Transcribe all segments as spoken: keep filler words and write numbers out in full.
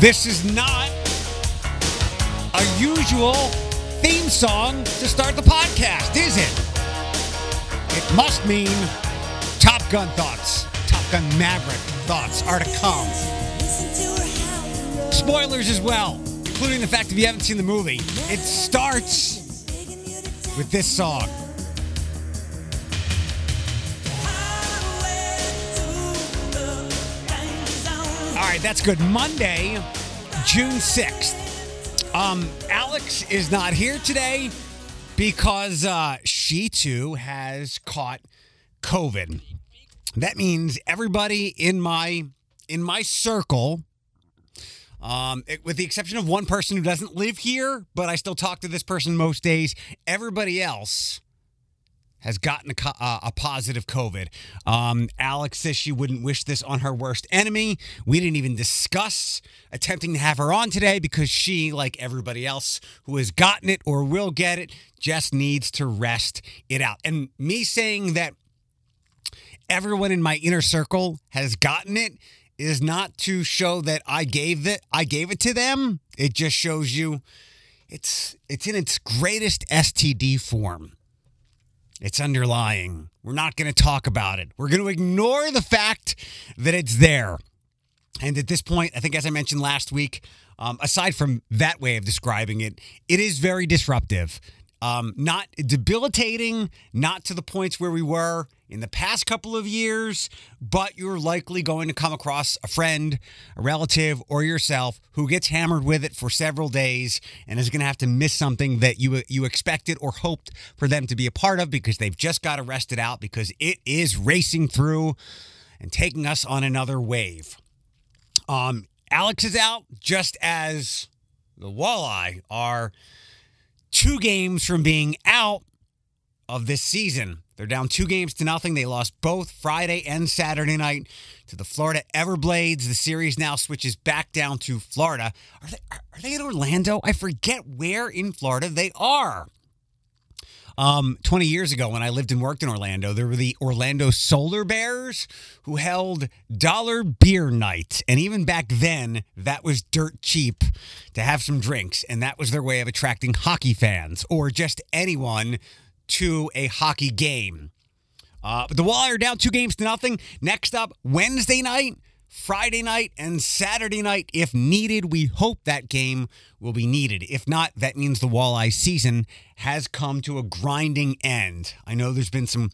This is not a usual theme song to start the podcast, is it? It must mean Top Gun thoughts, Top Gun Maverick thoughts are to come. Spoilers as well, including the fact if you haven't seen the movie, it starts with this song. All right, that's good. Monday, June sixth. Um, Alex is not here today because uh, she, too, has caught COVID. That means everybody in my in my circle, um, it, with the exception of one person who doesn't live here, but I still talk to this person most days, everybody else has gotten a, uh, a positive COVID. Um, Alex says she wouldn't wish this on her worst enemy. We didn't even discuss attempting to have her on today because she, like everybody else who has gotten it or will get it, just needs to rest it out. And me saying that everyone in my inner circle has gotten it is not to show that I gave it, I gave it to them. It just shows you it's it's in its greatest S T D form. It's underlying. We're not going to talk about it. We're going to ignore the fact that it's there. And at this point, I think as I mentioned last week, um, aside from that way of describing it, it is very disruptive. Um, not debilitating, not to the points where we were in the past couple of years, but you're likely going to come across a friend, a relative, or yourself who gets hammered with it for several days and is going to have to miss something that you you expected or hoped for them to be a part of because they've just got to rest it out because it is racing through and taking us on another wave. Um, Alex is out, just as the Walleye are two games from being out of this season. They're down two games to nothing. They lost both Friday and Saturday night to the Florida Everblades. The series now switches back down to Florida. Are they, are they in Orlando? I forget where in Florida they are. Um, twenty years ago when I lived and worked in Orlando, there were the Orlando Solar Bears who held dollar beer nights. And even back then, that was dirt cheap to have some drinks. And that was their way of attracting hockey fans or just anyone to a hockey game. Uh, but the Walleye are down two games to nothing. Next up, Wednesday night, Friday night, and Saturday night, if needed. We hope that game will be needed. If not, that means the Walleye season has come to a grinding end. I know there's been some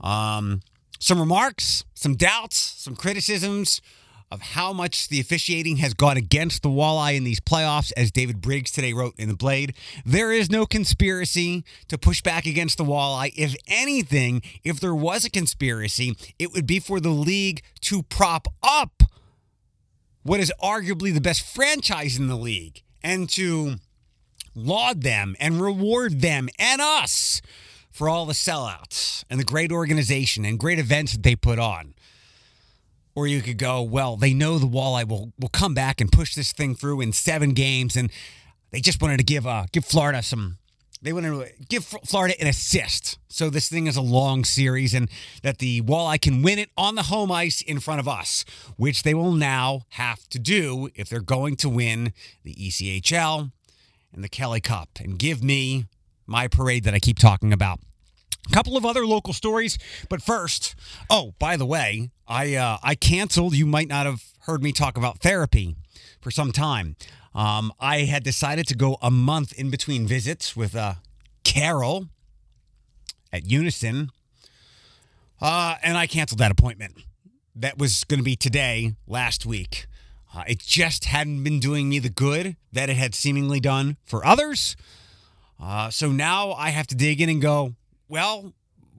um, some remarks, some doubts, some criticisms of how much the officiating has gone against the Walleye in these playoffs, as David Brooks today wrote in The Blade. There is no conspiracy to push back against the Walleye. If anything, if there was a conspiracy, it would be for the league to prop up what is arguably the best franchise in the league and to laud them and reward them and us for all the sellouts and the great organization and great events that they put on. Or you could go, well, they know the Walleye will will come back and push this thing through in seven games, and they just wanted to give uh, give Florida some, they wanted to give Florida an assist. So this thing is a long series, and that the Walleye can win it on the home ice in front of us, which they will now have to do if they're going to win the E C H L and the Kelly Cup and give me my parade that I keep talking about. A couple of other local stories, but first, oh, by the way, I uh, I canceled. You might not have heard me talk about therapy for some time. Um, I had decided to go a month in between visits with uh, Carol at Unison, uh, and I canceled that appointment. That was going to be today, last week. Uh, it just hadn't been doing me the good that it had seemingly done for others. Uh, so now I have to dig in and go, well,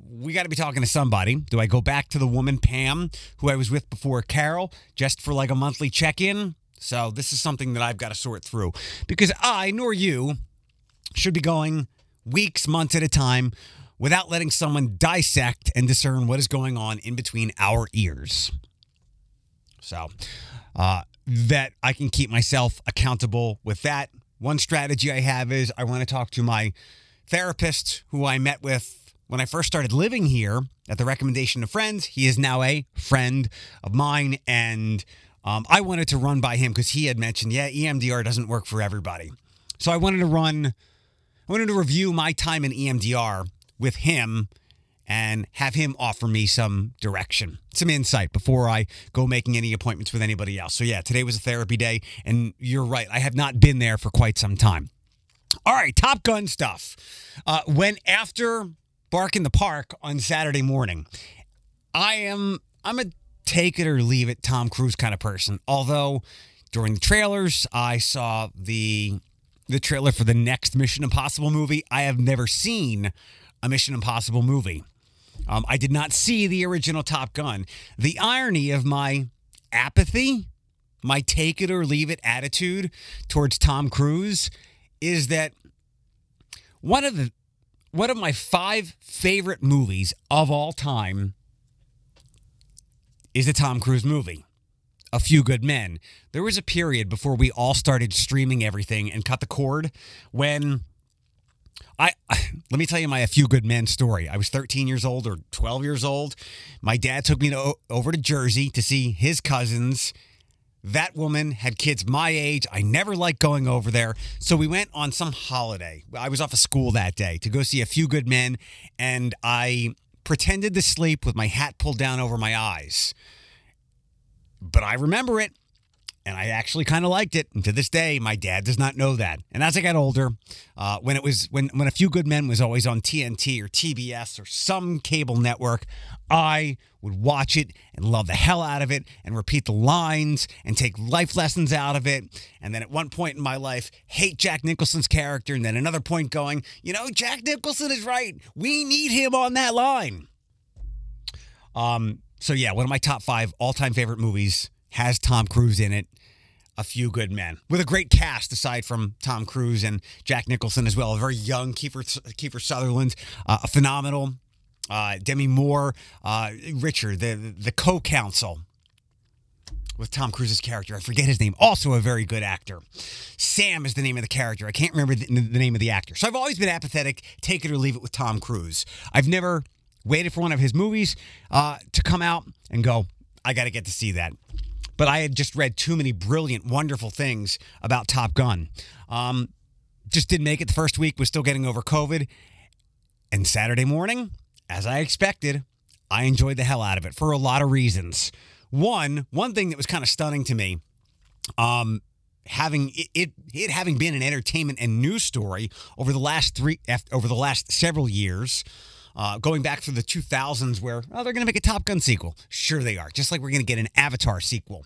we got to be talking to somebody. Do I go back to the woman, Pam, who I was with before Carol, just for like a monthly check-in? So this is something that I've got to sort through. Because I, nor you, should be going weeks, months at a time without letting someone dissect and discern what is going on in between our ears. So uh, that I can keep myself accountable with that. One strategy I have is I want to talk to my therapist who I met with when I first started living here at the recommendation of friends. He is now a friend of mine, and Um, I wanted to run by him because he had mentioned, yeah, E M D R doesn't work for everybody. So I wanted to run, I wanted to review my time in E M D R with him and have him offer me some direction, some insight before I go making any appointments with anybody else. So yeah, today was a therapy day, and you're right, I have not been there for quite some time. All right, Top Gun stuff. Uh, went after Bark in the Park on Saturday morning. I am, I'm a take it or leave it Tom Cruise kind of person. Although during the trailers, I saw the the trailer for the next Mission Impossible movie. I have never seen a Mission Impossible movie. Um, I did not see the original Top Gun. The irony of my apathy, my take it or leave it attitude towards Tom Cruise is that one of the one of my five favorite movies of all time is the Tom Cruise movie, A Few Good Men. There was a period before we all started streaming everything and cut the cord when I, let me tell you my A Few Good Men story. I was thirteen years old or twelve years old. My dad took me to, over to Jersey to see his cousins. That woman had kids my age. I never liked going over there. So we went on some holiday. I was off of school that day to go see A Few Good Men, and I pretended to sleep with my hat pulled down over my eyes. But I remember it, and I actually kind of liked it. And to this day, my dad does not know that. And as I got older, uh, when it was when when A Few Good Men was always on T N T or T B S or some cable network, I would watch it and love the hell out of it and repeat the lines and take life lessons out of it. And then at one point in my life, hate Jack Nicholson's character. And then another point going, you know, Jack Nicholson is right. We need him on that line. Um. So yeah, one of my top five all-time favorite movies has Tom Cruise in it, A Few Good Men, with a great cast aside from Tom Cruise and Jack Nicholson as well. A very young Kiefer, Kiefer Sutherland, uh, a phenomenal uh, Demi Moore, uh, Richard, the, the co-counsel with Tom Cruise's character. I forget his name. Also a very good actor. Sam is the name of the character. I can't remember the, the name of the actor. So I've always been apathetic, take it or leave it with Tom Cruise. I've never waited for one of his movies uh, to come out and go, I got to get to see that. But I had just read too many brilliant, wonderful things about Top Gun. Um, just didn't make it the first week, was still getting over COVID. And Saturday morning, as I expected, I enjoyed the hell out of it for a lot of reasons. One, one thing that was kind of stunning to me, um, having it, it, it having been an entertainment and news story over the last three, over the last several years. Uh, going back to the two thousands where, oh, they're going to make a Top Gun sequel. Sure they are. Just like we're going to get an Avatar sequel.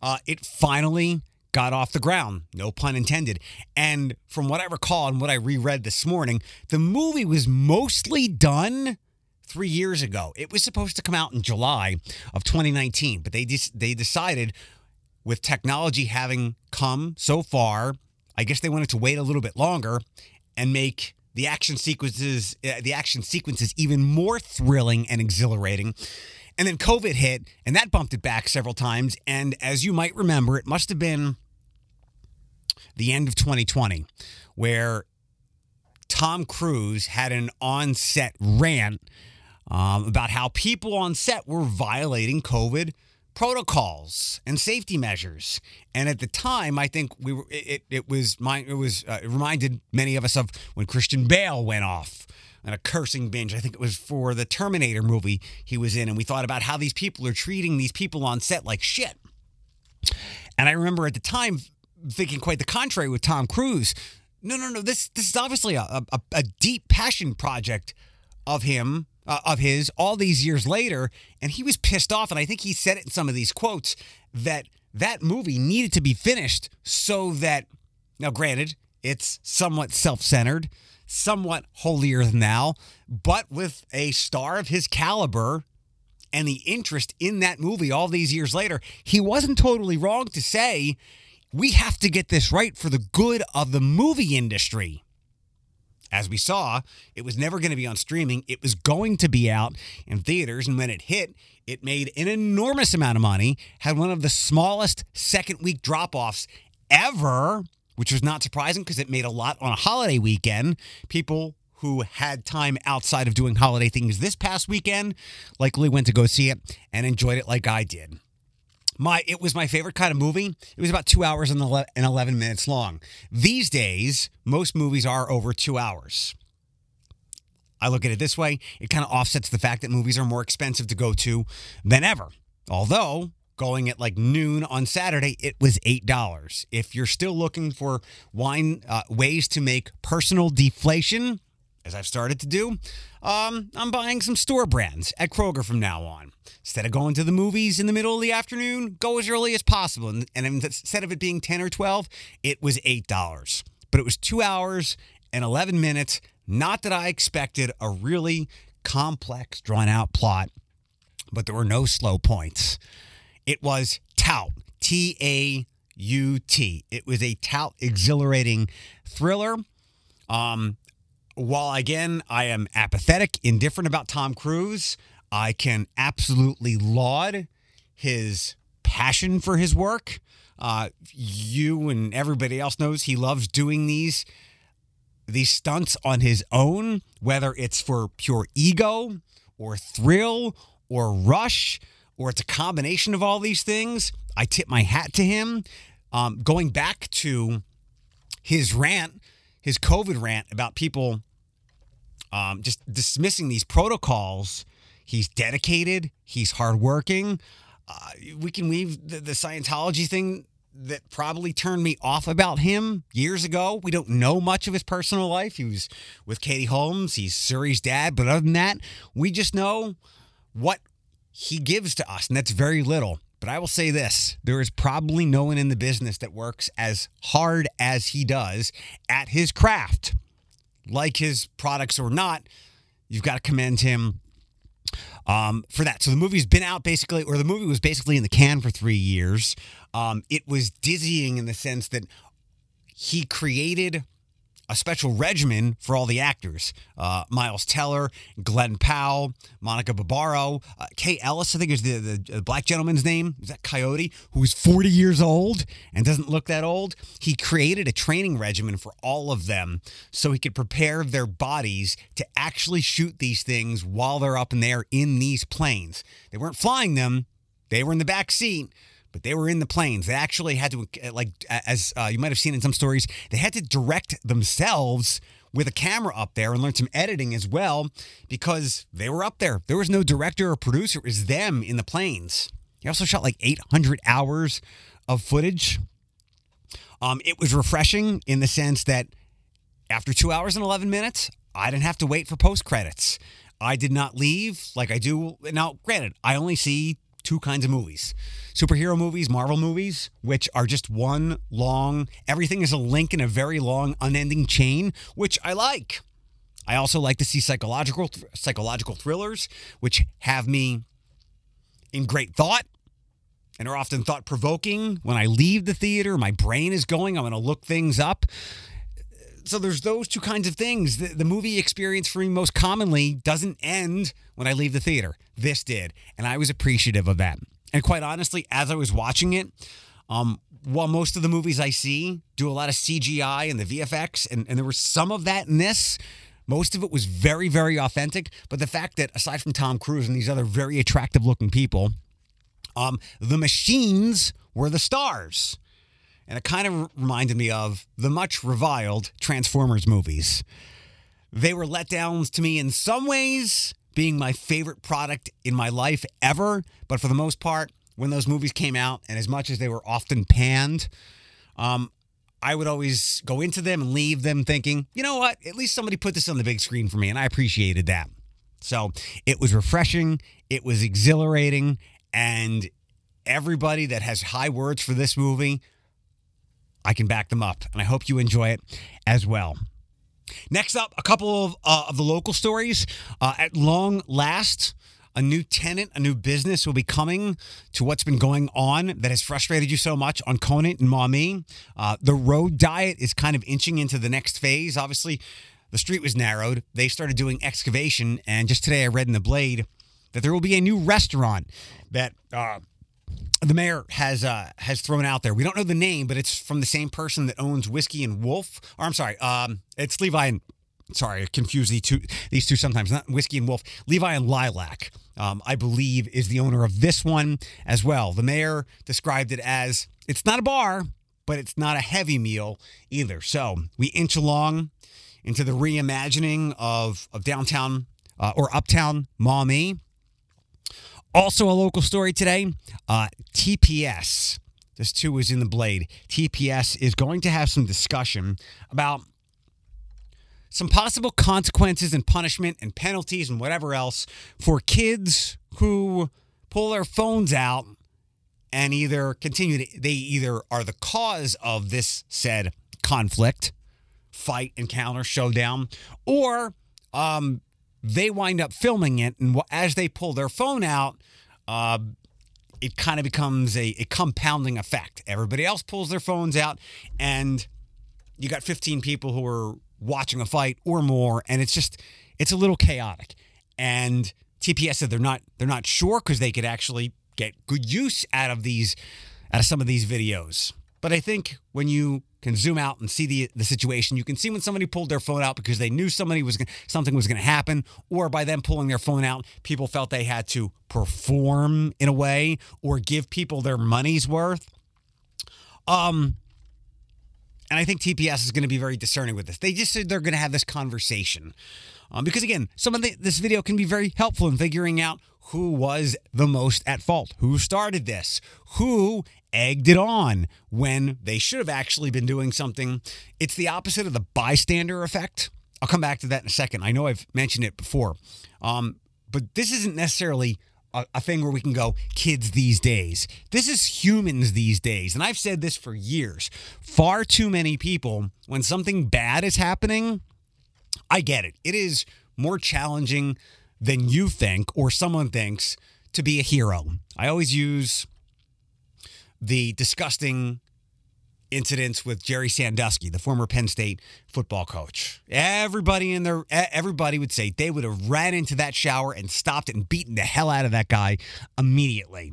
Uh, it finally got off the ground. No pun intended. And from what I recall and what I reread this morning, the movie was mostly done three years ago. It was supposed to come out in July of twenty nineteen. But they, de- they decided, with technology having come so far, I guess they wanted to wait a little bit longer and make The action sequences, uh, the action sequences, even more thrilling and exhilarating. And then COVID hit, and that bumped it back several times. And as you might remember, it must have been the end of twenty twenty, where Tom Cruise had an on-set rant um, about how people on set were violating COVID protocols and safety measures. And at the time, I think we were, it, it was my, it was, uh, it reminded many of us of when Christian Bale went off on a cursing binge. I think it was for the Terminator movie he was in. And we thought about how these people are treating these people on set like shit. And I remember at the time thinking quite the contrary with Tom Cruise. No, no, no. This, this is obviously a, a, a deep passion project of him. Uh, of his all these years later, and he was pissed off, and I think he said it in some of these quotes, that that movie needed to be finished so that, now granted, it's somewhat self-centered, somewhat holier than thou, but with a star of his caliber and the interest in that movie all these years later, he wasn't totally wrong to say, we have to get this right for the good of the movie industry. As we saw, it was never going to be on streaming. It was going to be out in theaters. And when it hit, it made an enormous amount of money, had one of the smallest second week drop-offs ever, which was not surprising because it made a lot on a holiday weekend. People who had time outside of doing holiday things this past weekend likely went to go see it and enjoyed it like I did. My it was my favorite kind of movie. It was about two hours and eleven minutes long. These days, most movies are over two hours. I look at it this way. It kind of offsets the fact that movies are more expensive to go to than ever. Although, going at like noon on Saturday, it was eight dollars. If you're still looking for wine uh, ways to make personal deflation, as I've started to do, um, I'm buying some store brands at Kroger from now on. Instead of going to the movies in the middle of the afternoon, go as early as possible. And, and instead of it being ten or twelve, it was eight dollars. But it was two hours and eleven minutes. Not that I expected a really complex, drawn-out plot, but there were no slow points. It was tout, T A U T. It was a tout, exhilarating thriller. Um... While, again, I am apathetic, indifferent about Tom Cruise, I can absolutely laud his passion for his work. Uh, you and everybody else knows he loves doing these, these stunts on his own, whether it's for pure ego or thrill or rush, or it's a combination of all these things. I tip my hat to him. Um, going back to his rant, his COVID rant about people um, just dismissing these protocols. He's dedicated. He's hardworking. Uh, we can leave the, the Scientology thing that probably turned me off about him years ago. We don't know much of his personal life. He was with Katie Holmes. He's Suri's dad. But other than that, we just know what he gives to us, and that's very little. But I will say this, there is probably no one in the business that works as hard as he does at his craft. Like his products or not, you've got to commend him um, for that. So the movie's been out basically, or the movie was basically in the can for three years. Um, it was dizzying in the sense that he created a special regimen for all the actors. Uh, Miles Teller, Glenn Powell, Monica Barbaro, uh, Kay Ellis, I think is the, the, the black gentleman's name. Is that Coyote? Who's forty years old and doesn't look that old. He created a training regimen for all of them so he could prepare their bodies to actually shoot these things while they're up in the air in these planes. They weren't flying them. They were in the back seat. But they were in the planes. They actually had to, like, as uh, you might have seen in some stories, they had to direct themselves with a camera up there and learn some editing as well because they were up there. There was no director or producer. It was them in the planes. He also shot like eight hundred hours of footage. Um, it was refreshing in the sense that after two hours and eleven minutes, I didn't have to wait for post-credits. I did not leave like I do. Now, granted, I only see two kinds of movies. Superhero movies, Marvel movies, which are just one long, everything is a link in a very long, unending chain, which I like. I also like to see psychological psychological thrillers, which have me in great thought and are often thought-provoking. When I leave the theater, my brain is going, I'm going to look things up. So there's those two kinds of things. The, the movie experience for me most commonly doesn't end when I leave the theater. This did, and I was appreciative of that. And quite honestly, as I was watching it, um, while most of the movies I see do a lot of C G I and the V F X, and, and there was some of that in this, most of it was very, very authentic. But the fact that, aside from Tom Cruise and these other very attractive-looking people, um, the machines were the stars. And it kind of reminded me of the much-reviled Transformers movies. They were letdowns to me in some ways, being my favorite product in my life ever. But for the most part, when those movies came out, and as much as they were often panned, um, I would always go into them and leave them thinking, you know what, at least somebody put this on the big screen for me, and I appreciated that. So it was refreshing, it was exhilarating, and everybody that has high words for this movie, I can back them up, and I hope you enjoy it as well. Next up, a couple of, uh, of the local stories. Uh, at long last, a new tenant, a new business will be coming to what's been going on that has frustrated you so much on Conant and Maumee. Uh, the road diet is kind of inching into the next phase. Obviously, the street was narrowed. They started doing excavation, and just today I read in The Blade that there will be a new restaurant that Uh, The mayor has uh, has thrown out there. We don't know the name, but it's from the same person that owns Whiskey and Wolf. Or I'm sorry, um, it's Levi and sorry, I confuse the two, these two sometimes, not Whiskey and Wolf. Levi and Lilac, um, I believe, is the owner of this one as well. The mayor described it as, it's not a bar, but it's not a heavy meal either. So we inch along into the reimagining of, of downtown uh, or uptown Maumee. Also a local story today, uh, T P S. This too is in The Blade. T P S is going to have some discussion about some possible consequences and punishment and penalties and whatever else for kids who pull their phones out and either continue to, they either are the cause of this said conflict, fight, encounter, showdown, or um, they wind up filming it. And as they pull their phone out, uh, it kind of becomes a, a compounding effect. Everybody else pulls their phones out and you got fifteen people who are watching a fight or more, and it's just, it's a little chaotic. And T P S said they're not, they're not sure because they could actually get good use out of these, out of some of these videos. But I think when you can zoom out and see the the situation, you can see when somebody pulled their phone out because they knew somebody was gonna, something was going to happen, or by them pulling their phone out, people felt they had to perform in a way or give people their money's worth. Um. And I think T P S is going to be very discerning with this. They just said they're going to have this conversation. Um, because, again, some of the, this video can be very helpful in figuring out who was the most at fault, who started this, who egged it on when they should have actually been doing something. It's the opposite of the bystander effect. I'll come back to that in a second. I know I've mentioned it before. Um, but this isn't necessarily a, a thing where we can go, kids these days. This is humans these days. And I've said this for years. Far too many people, when something bad is happening, I get it. It is more challenging than you think or someone thinks to be a hero. I always use the disgusting incidents with Jerry Sandusky, the former Penn State football coach. Everybody in there, everybody would say they would have ran into that shower and stopped it and beaten the hell out of that guy immediately.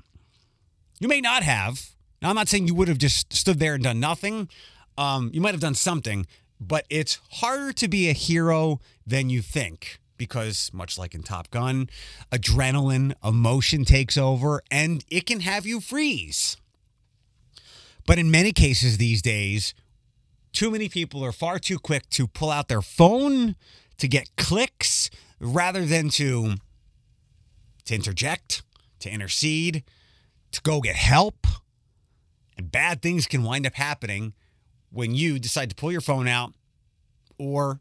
You may not have. Now, I'm not saying you would have just stood there and done nothing. Um, you might have done something, but it's harder to be a hero than you think because, much like in Top Gun, adrenaline, emotion takes over, and it can have you freeze. But in many cases these days, too many people are far too quick to pull out their phone to get clicks rather than to, to interject, to intercede, to go get help. And bad things can wind up happening when you decide to pull your phone out or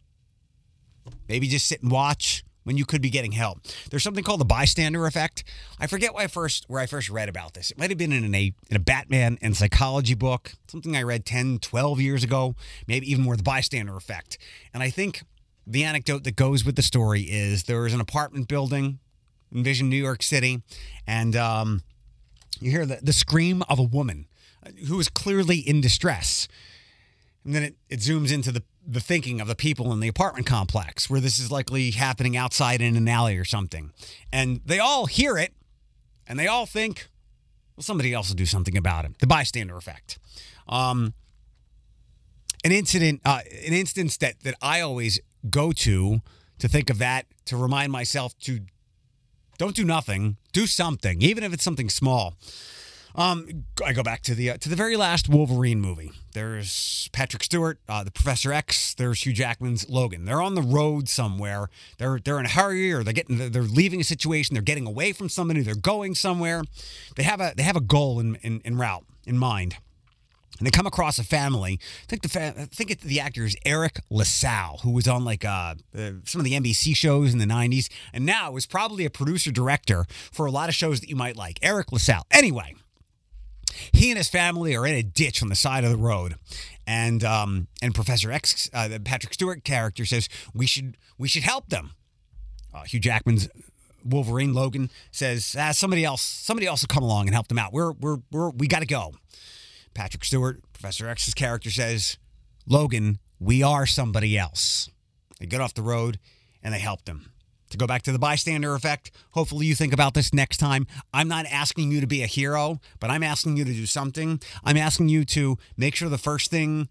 maybe just sit and watch when you could be getting help. There's something called the bystander effect. I forget where I first, where I first read about this. It might have been in a, in a Batman and psychology book, something I read ten, twelve years ago, maybe even more, the bystander effect. And I think the anecdote that goes with the story is there was an apartment building, envision New York City, and um, you hear the, the scream of a woman who is clearly in distress. And then it, it zooms into the the thinking of the people in the apartment complex where this is likely happening outside in an alley or something. And they all hear it and they all think, well, somebody else will do something about it. The bystander effect. Um, an incident, uh, an instance that, that I always go to, to think of that, to remind myself to don't do nothing, do something, even if it's something small. Um, I go back to the uh, to the very last Wolverine movie. There's Patrick Stewart, uh, the Professor X. There's Hugh Jackman's Logan. They're on the road somewhere. They're they're in a hurry, or they're getting they're leaving a situation. They're getting away from somebody. They're going somewhere. They have a they have a goal in in, in route in mind, and they come across a family. I think the fa- I think it, the actor is Eric LaSalle, who was on like uh, uh, some of the N B C shows in the nineties, and now is probably a producer director for a lot of shows that you might like. Eric LaSalle. Anyway. He and his family are in a ditch on the side of the road, and um, and Professor X, uh, the Patrick Stewart character, says we should we should help them. Uh, Hugh Jackman's Wolverine Logan says ah, somebody else somebody else will come along and help them out. We're we're we're we got to go. Patrick Stewart, Professor X's character, says Logan, we are somebody else. They get off the road and they help them. To go back to the bystander effect, hopefully you think about this next time. I'm not asking you to be a hero, but I'm asking you to do something. I'm asking you to make sure the first thing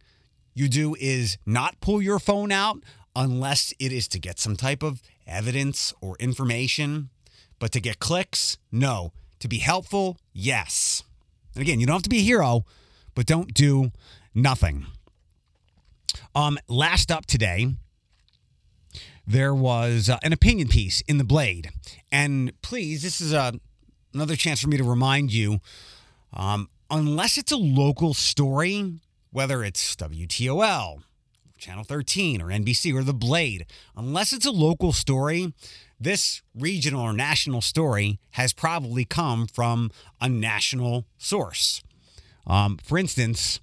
you do is not pull your phone out, unless it is to get some type of evidence or information. But to get clicks, no. To be helpful, yes. And again, you don't have to be a hero, but don't do nothing. Um, last up today, there was uh, an opinion piece in The Blade. And please, this is a, another chance for me to remind you, um, unless it's a local story, whether it's W T O L, Channel thirteen, or N B C, or The Blade, unless it's a local story, this regional or national story has probably come from a national source. Um, for instance,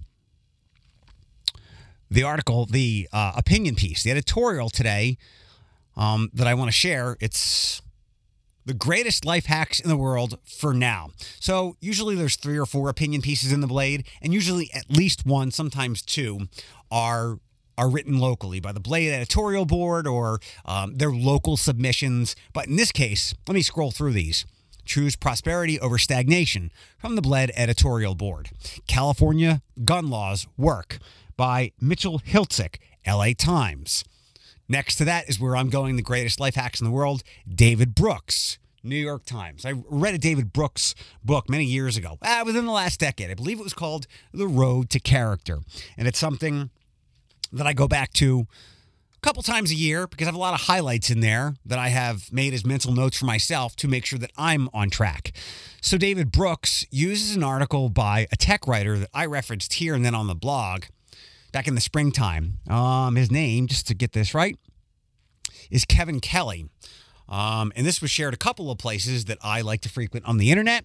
the article, the uh, opinion piece, the editorial today um, that I want to share, it's the greatest life hacks in the world for now. So usually there's three or four opinion pieces in The Blade, and usually at least one, sometimes two, are are written locally by the Blade editorial board or um, their local submissions. But in this case, let me scroll through these. Choose prosperity over stagnation from the Blade editorial board. California gun laws work by Mitchell Hiltzik, L A Times. Next to that is where I'm going, the greatest life hacks in the world, David Brooks, New York Times. I read a David Brooks book many years ago, ah, within the last decade. I believe it was called The Road to Character. And it's something that I go back to a couple times a year because I have a lot of highlights in there that I have made as mental notes for myself to make sure that I'm on track. So David Brooks uses an article by a tech writer that I referenced here and then on the blog back in the springtime. Um, his name, just to get this right, is Kevin Kelly. Um, and this was shared a couple of places that I like to frequent on the internet.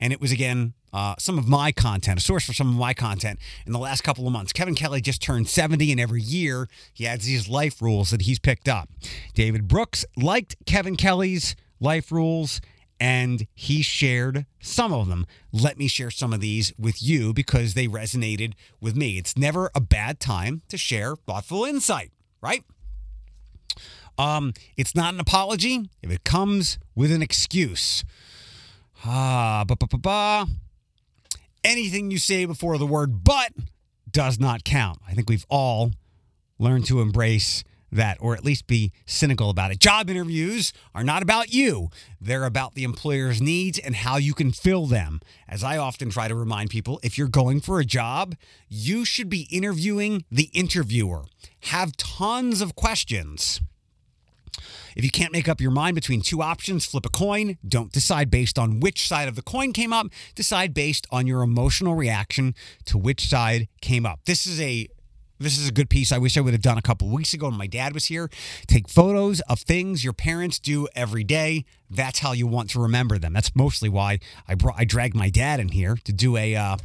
And it was, again, uh, some of my content, a source for some of my content in the last couple of months. Kevin Kelly just turned seventy, and every year he adds these life rules that he's picked up. David Brooks liked Kevin Kelly's life rules, and he shared some of them. Let me share some of these with you because they resonated with me. It's never a bad time to share thoughtful insight, right? Um, it's not an apology if it comes with an excuse. Ah, ba ba ba ba. Anything you say before the word "but" does not count. I think we've all learned to embrace that, or at least be cynical about it. Job interviews are not about you. They're about the employer's needs and how you can fill them. As I often try to remind people, if you're going for a job, you should be interviewing the interviewer. Have tons of questions. If you can't make up your mind between two options, flip a coin. Don't decide based on which side of the coin came up. Decide based on your emotional reaction to which side came up. This is a this is a good piece I wish I would have done a couple weeks ago when my dad was here. Take photos of things your parents do every day. That's how you want to remember them. That's mostly why I brought, I dragged my dad in here to do a uh,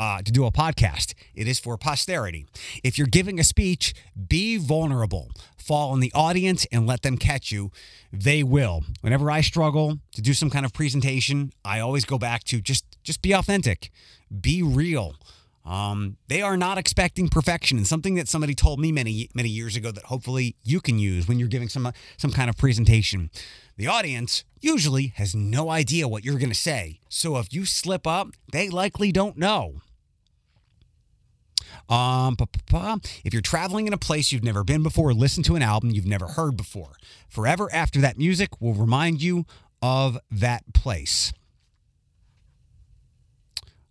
uh, to do a podcast. It is for posterity. If you're giving a speech, be vulnerable. Fall on the audience and let them catch you. They will. Whenever I struggle to do some kind of presentation, I always go back to just just be authentic, be real. Um, they are not expecting perfection. And something that somebody told me many many years ago that hopefully you can use when you're giving some some kind of presentation. The audience usually has no idea what you're going to say. So if you slip up, they likely don't know. Um, if you're traveling in a place you've never been before, listen to an album you've never heard before. Forever after that music will remind you of that place.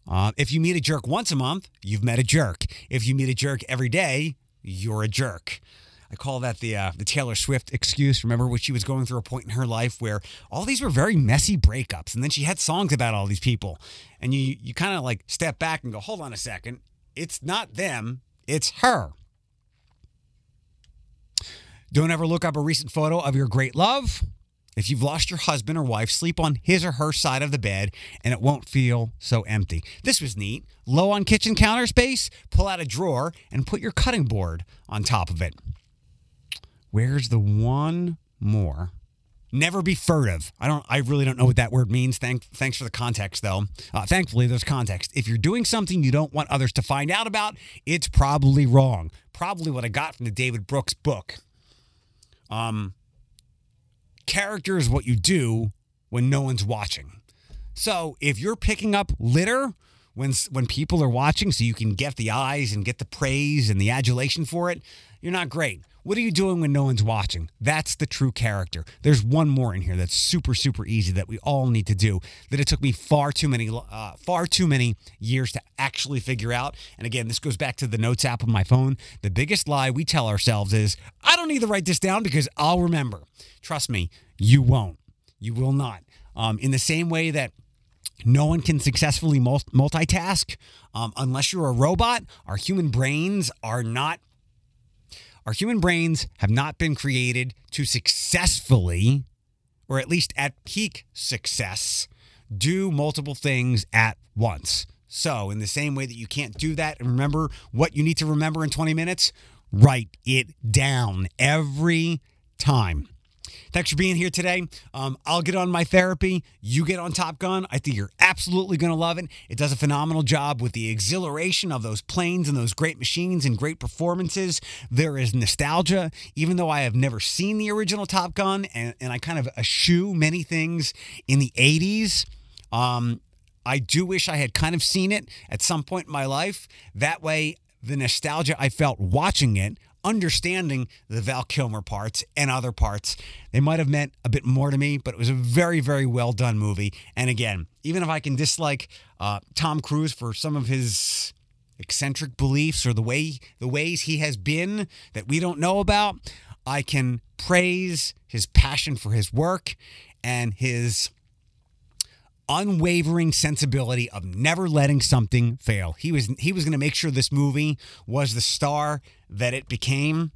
Uh, if you meet a jerk once a month, you've met a jerk. If you meet a jerk every day, you're a jerk. I call that the uh, the Taylor Swift excuse. Remember when she was going through a point in her life where all these were very messy breakups, and then she had songs about all these people. And you you kind of like step back and go, hold on a second. It's not them, it's her. Don't ever look up a recent photo of your great love. If you've lost your husband or wife, sleep on his or her side of the bed, and it won't feel so empty. This was neat. Low on kitchen counter space? Pull out a drawer and put your cutting board on top of it. Where's the one more? Never be furtive. I don't. I really don't know what that word means. Thank, thanks for the context, though. Uh, thankfully, there's context. If you're doing something you don't want others to find out about, it's probably wrong. Probably what I got from the David Brooks book. Um... Character is what you do when no one's watching. So if you're picking up litter when when people are watching so you can get the eyes and get the praise and the adulation for it, you're not great. What are you doing when no one's watching? That's the true character. There's one more in here that's super, super easy that we all need to do that it took me far too many uh, far too many years to actually figure out. And again, this goes back to the notes app on my phone. The biggest lie we tell ourselves is, I don't need to write this down because I'll remember. Trust me, you won't. You will not. Um, in the same way that no one can successfully multitask um, unless you're a robot, our human brains are not... Our human brains have not been created to successfully, or at least at peak success, do multiple things at once. So in the same way that you can't do that and remember what you need to remember in twenty minutes, write it down every time. Thanks for being here today. Um, I'll get on my therapy. You get on Top Gun. I think you're absolutely going to love it. It does a phenomenal job with the exhilaration of those planes and those great machines and great performances. There is nostalgia, even though I have never seen the original Top Gun, and, and I kind of eschew many things in the eighties. Um, I do wish I had kind of seen it at some point in my life. That way, the nostalgia I felt watching it, understanding the Val Kilmer parts and other parts, they might have meant a bit more to me, but it was a very, very well done movie. And again, even if I can dislike uh, Tom Cruise for some of his eccentric beliefs or the way the ways he has been that we don't know about, I can praise his passion for his work and his unwavering sensibility of never letting something fail. He was he was going to make sure this movie was the star that it became.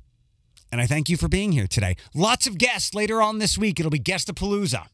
And I thank you for being here today. Lots of guests later on this week. It'll be Guestapalooza.